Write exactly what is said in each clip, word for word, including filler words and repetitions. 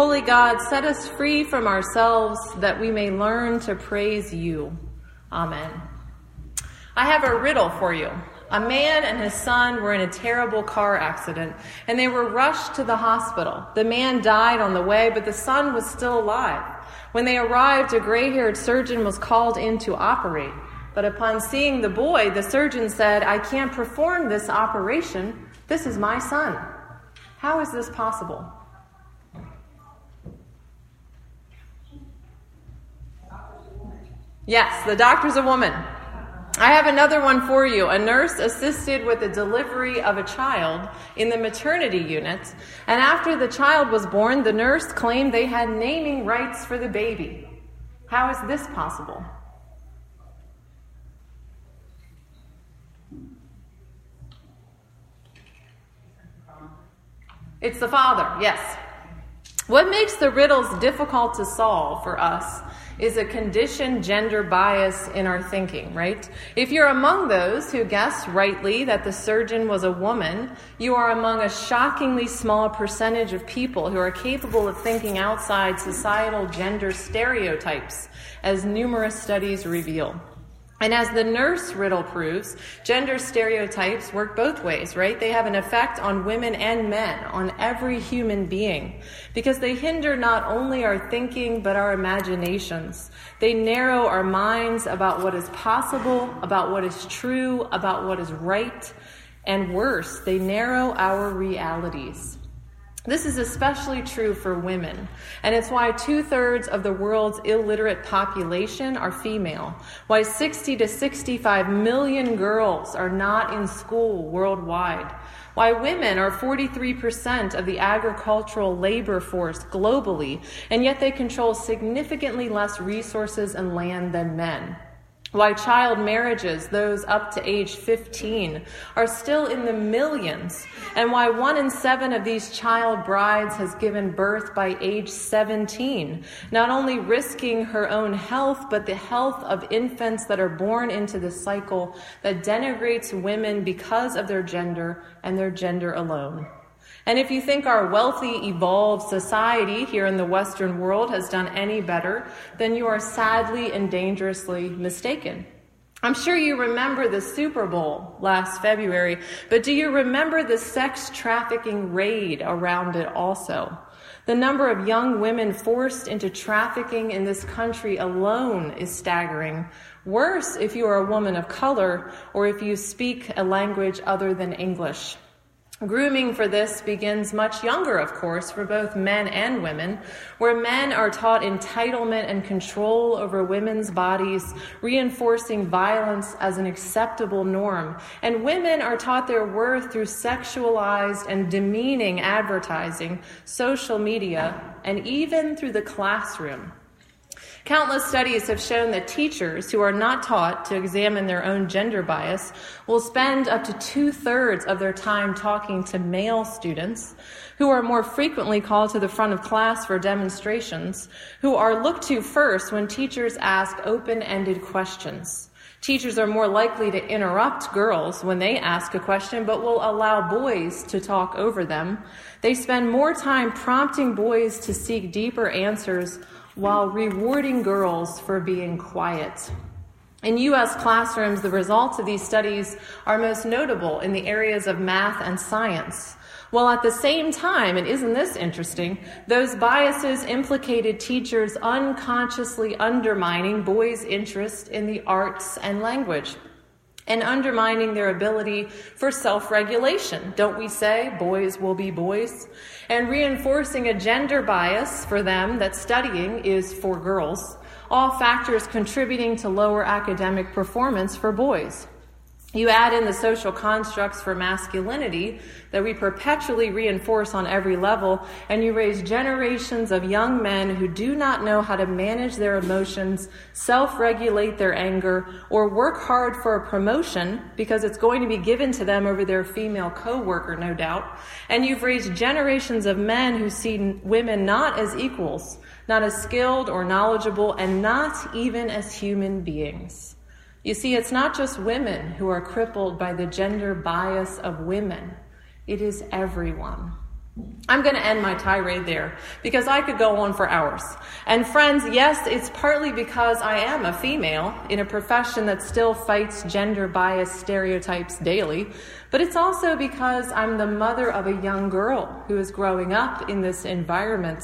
Holy God, set us free from ourselves that we may learn to praise you. Amen. I have a riddle for you. A man and his son were in a terrible car accident, and they were rushed to the hospital. The man died on the way, but the son was still alive. When they arrived, a gray-haired surgeon was called in to operate. But upon seeing the boy, the surgeon said, "I can't perform this operation. This is my son." How is this possible? Yes, the doctor's a woman. I have another one for you. A nurse assisted with the delivery of a child in the maternity unit, and after the child was born, the nurse claimed they had naming rights for the baby. How is this possible? It's the father, yes. What makes the riddles difficult to solve for us is a conditioned gender bias in our thinking, right? If you're among those who guessed rightly that the surgeon was a woman, you are among a shockingly small percentage of people who are capable of thinking outside societal gender stereotypes, as numerous studies reveal. And as the nurse riddle proves, gender stereotypes work both ways, right? They have an effect on women and men, on every human being, because they hinder not only our thinking, but our imaginations. They narrow our minds about what is possible, about what is true, about what is right, and worse, they narrow our realities. This is especially true for women, and it's why two-thirds of the world's illiterate population are female, why sixty to sixty-five million girls are not in school worldwide, why women are forty-three percent of the agricultural labor force globally, and yet they control significantly less resources and land than men. Why child marriages, those up to age fifteen, are still in the millions, and why one in seven of these child brides has given birth by age seventeen, not only risking her own health, but the health of infants that are born into the cycle that denigrates women because of their gender and their gender alone. And if you think our wealthy, evolved society here in the Western world has done any better, then you are sadly and dangerously mistaken. I'm sure you remember the Super Bowl last February, but do you remember the sex trafficking raid around it also? The number of young women forced into trafficking in this country alone is staggering. Worse if you are a woman of color or if you speak a language other than English. Grooming for this begins much younger, of course, for both men and women, where men are taught entitlement and control over women's bodies, reinforcing violence as an acceptable norm, and women are taught their worth through sexualized and demeaning advertising, social media, and even through the classroom. Countless studies have shown that teachers who are not taught to examine their own gender bias will spend up to two-thirds of their time talking to male students, who are more frequently called to the front of class for demonstrations, who are looked to first when teachers ask open-ended questions. Teachers are more likely to interrupt girls when they ask a question, but will allow boys to talk over them. They spend more time prompting boys to seek deeper answers while rewarding girls for being quiet. In U S classrooms, the results of these studies are most notable in the areas of math and science. While at the same time, and isn't this interesting, those biases implicated teachers unconsciously undermining boys' interest in the arts and language, and undermining their ability for self-regulation. Don't we say boys will be boys? And reinforcing a gender bias for them that studying is for girls, all factors contributing to lower academic performance for boys. You add in the social constructs for masculinity that we perpetually reinforce on every level, and you raise generations of young men who do not know how to manage their emotions, self-regulate their anger, or work hard for a promotion because it's going to be given to them over their female coworker, no doubt. And you've raised generations of men who see women not as equals, not as skilled or knowledgeable, and not even as human beings. You see, it's not just women who are crippled by the gender bias of women. It is everyone. I'm going to end my tirade there because I could go on for hours. And friends, yes, it's partly because I am a female in a profession that still fights gender bias stereotypes daily, but it's also because I'm the mother of a young girl who is growing up in this environment,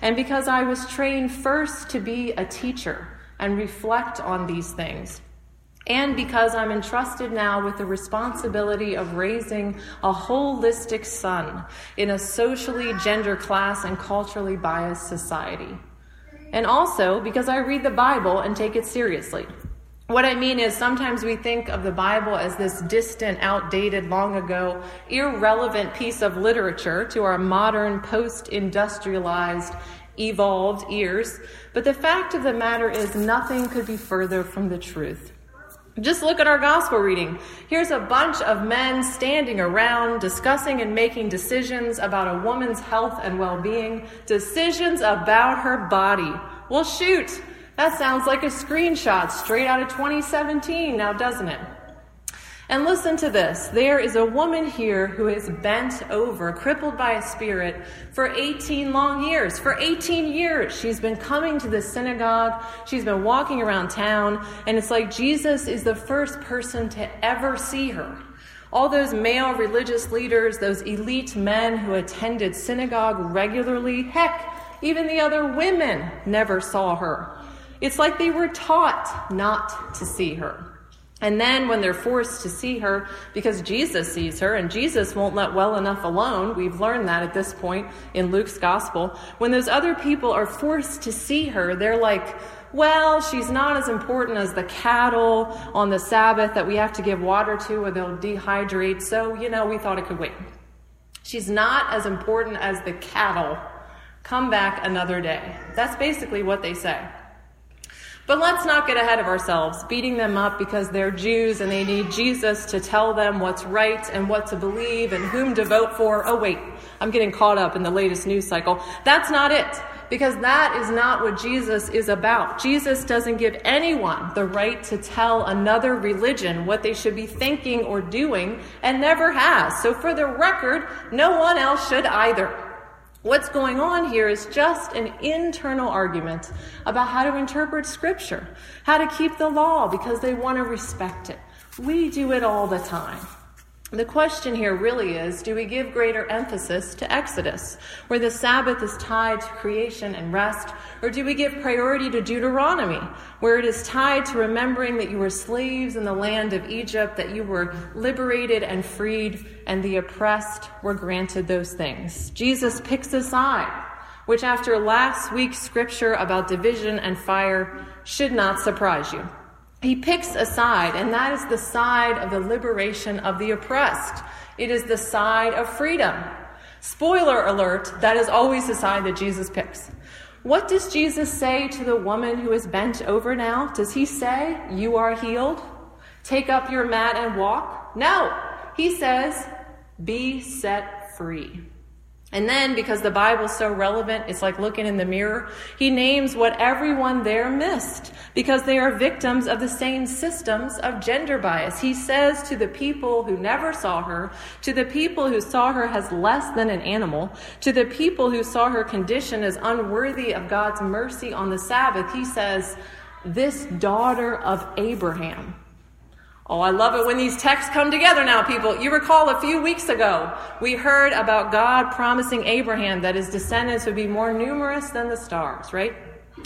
and because I was trained first to be a teacher and reflect on these things. And because I'm entrusted now with the responsibility of raising a holistic son in a socially, gender, class, and culturally biased society. And also because I read the Bible and take it seriously. What I mean is sometimes we think of the Bible as this distant, outdated, long ago, irrelevant piece of literature to our modern, post-industrialized, evolved ears. But the fact of the matter is nothing could be further from the truth. Just look at our gospel reading. Here's a bunch of men standing around, discussing and making decisions about a woman's health and well-being, decisions about her body. Well, shoot, that sounds like a screenshot straight out of twenty seventeen now, doesn't it? And listen to this. There is a woman here who is bent over, crippled by a spirit, for eighteen long years. For eighteen years, she's been coming to the synagogue. She's been walking around town. And it's like Jesus is the first person to ever see her. All those male religious leaders, those elite men who attended synagogue regularly, heck, even the other women never saw her. It's like they were taught not to see her. And then when they're forced to see her, because Jesus sees her, and Jesus won't let well enough alone, we've learned that at this point in Luke's gospel, when those other people are forced to see her, they're like, well, she's not as important as the cattle on the Sabbath that we have to give water to or they'll dehydrate, so, you know, we thought it could wait. She's not as important as the cattle. Come back another day. That's basically what they say. But let's not get ahead of ourselves, beating them up because they're Jews and they need Jesus to tell them what's right and what to believe and whom to vote for. Oh, wait, I'm getting caught up in the latest news cycle. That's not it, because that is not what Jesus is about. Jesus doesn't give anyone the right to tell another religion what they should be thinking or doing, and never has. So for the record, no one else should either. What's going on here is just an internal argument about how to interpret Scripture, how to keep the law, because they want to respect it. We do it all the time. The question here really is, do we give greater emphasis to Exodus, where the Sabbath is tied to creation and rest, or do we give priority to Deuteronomy, where it is tied to remembering that you were slaves in the land of Egypt, that you were liberated and freed, and the oppressed were granted those things? Jesus picks a side, which after last week's scripture about division and fire should not surprise you. He picks a side, and that is the side of the liberation of the oppressed. It is the side of freedom. Spoiler alert, that is always the side that Jesus picks. What does Jesus say to the woman who is bent over now? Does he say, "You are healed? Take up your mat and walk"? No, he says, "Be set free." And then, because the Bible's so relevant, it's like looking in the mirror, he names what everyone there missed, because they are victims of the same systems of gender bias. He says to the people who never saw her, to the people who saw her as less than an animal, to the people who saw her condition as unworthy of God's mercy on the Sabbath, he says, "This daughter of Abraham." Oh, I love it when these texts come together now, people. You recall a few weeks ago, we heard about God promising Abraham that his descendants would be more numerous than the stars, right?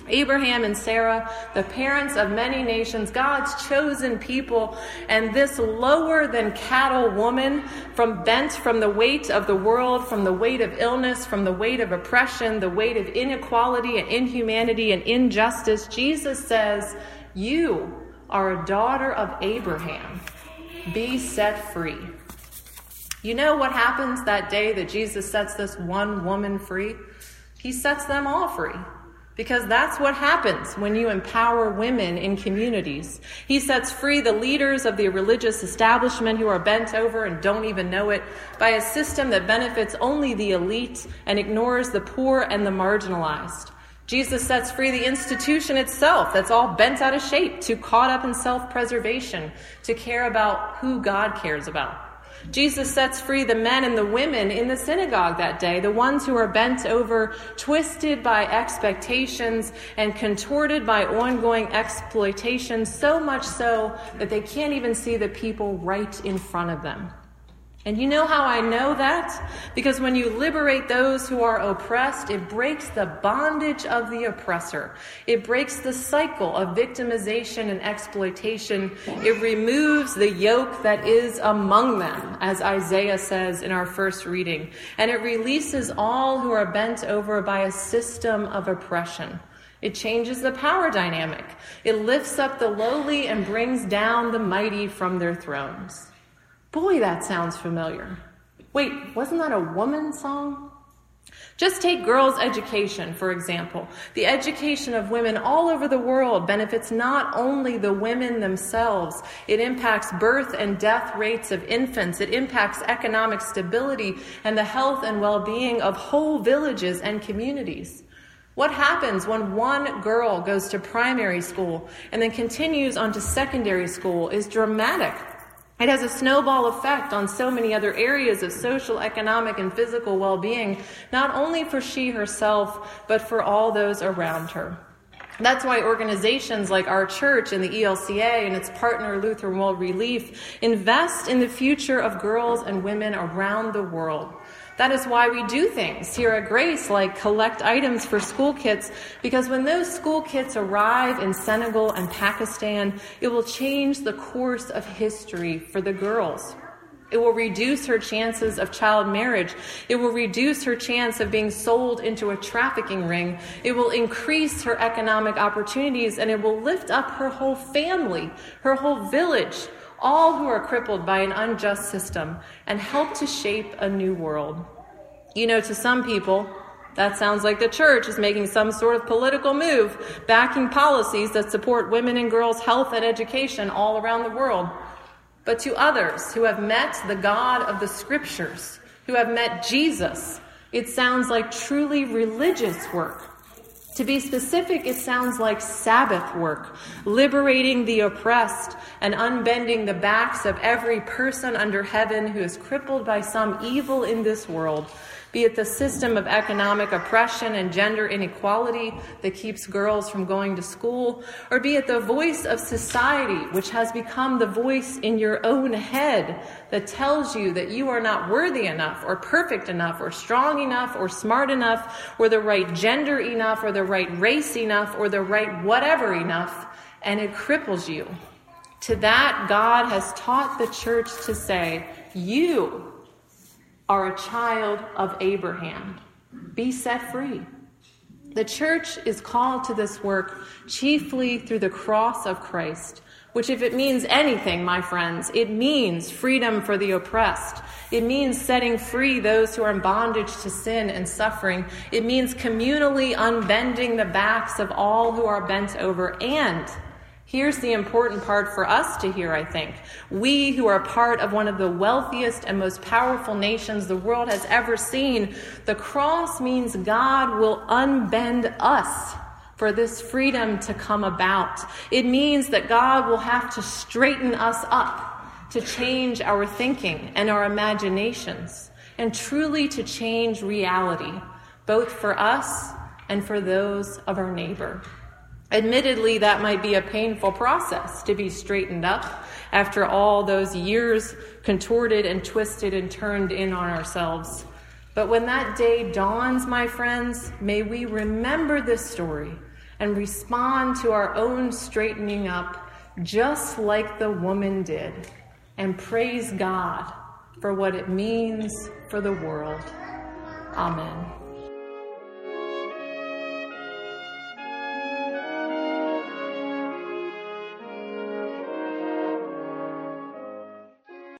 Abraham and Sarah, the parents of many nations, God's chosen people, and this lower than cattle woman, from bent from the weight of the world, from the weight of illness, from the weight of oppression, the weight of inequality and inhumanity and injustice, Jesus says, "You are a daughter of Abraham. Be set free." You know what happens that day that Jesus sets this one woman free? He sets them all free, because that's what happens when you empower women in communities. He sets free the leaders of the religious establishment who are bent over and don't even know it by a system that benefits only the elite and ignores the poor and the marginalized. Jesus sets free the institution itself that's all bent out of shape, too caught up in self-preservation, to care about who God cares about. Jesus sets free the men and the women in the synagogue that day, the ones who are bent over, twisted by expectations and contorted by ongoing exploitation, so much so that they can't even see the people right in front of them. And you know how I know that? Because when you liberate those who are oppressed, it breaks the bondage of the oppressor. It breaks the cycle of victimization and exploitation. It removes the yoke that is among them, as Isaiah says in our first reading. And it releases all who are bent over by a system of oppression. It changes the power dynamic. It lifts up the lowly and brings down the mighty from their thrones. Boy, that sounds familiar. Wait, wasn't that a woman's song? Just take girls' education, for example. The education of women all over the world benefits not only the women themselves. It impacts birth and death rates of infants. It impacts economic stability and the health and well-being of whole villages and communities. What happens when one girl goes to primary school and then continues on to secondary school is dramatic. It has a snowball effect on so many other areas of social, economic, and physical well-being, not only for she herself, but for all those around her. That's why organizations like our church and the E L C A and its partner Lutheran World Relief invest in the future of girls and women around the world. That is why we do things here at Grace, like collect items for school kits, because when those school kits arrive in Senegal and Pakistan, it will change the course of history for the girls. It will reduce her chances of child marriage. It will reduce her chance of being sold into a trafficking ring. It will increase her economic opportunities, and it will lift up her whole family, her whole village, all who are crippled by an unjust system, and help to shape a new world. You know, to some people, that sounds like the church is making some sort of political move, backing policies that support women and girls' health and education all around the world. But to others who have met the God of the Scriptures, who have met Jesus, it sounds like truly religious work. To be specific, it sounds like Sabbath work, liberating the oppressed and unbending the backs of every person under heaven who is crippled by some evil in this world, be it the system of economic oppression and gender inequality that keeps girls from going to school, or be it the voice of society, which has become the voice in your own head that tells you that you are not worthy enough or perfect enough or strong enough or smart enough or the right gender enough or the right race enough or the right whatever enough, and it cripples you. To that, God has taught the church to say, you are a child of Abraham. Be set free. The church is called to this work chiefly through the cross of Christ, which, if it means anything, my friends, it means freedom for the oppressed. It means setting free those who are in bondage to sin and suffering. It means communally unbending the backs of all who are bent over. And here's the important part for us to hear, I think. We who are part of one of the wealthiest and most powerful nations the world has ever seen, the cross means God will unbend us for this freedom to come about. It means that God will have to straighten us up, to change our thinking and our imaginations, and truly to change reality, both for us and for those of our neighbor. Admittedly, that might be a painful process to be straightened up after all those years contorted and twisted and turned in on ourselves. But when that day dawns, my friends, may we remember this story and respond to our own straightening up, just like the woman did, and praise God for what it means for the world. Amen.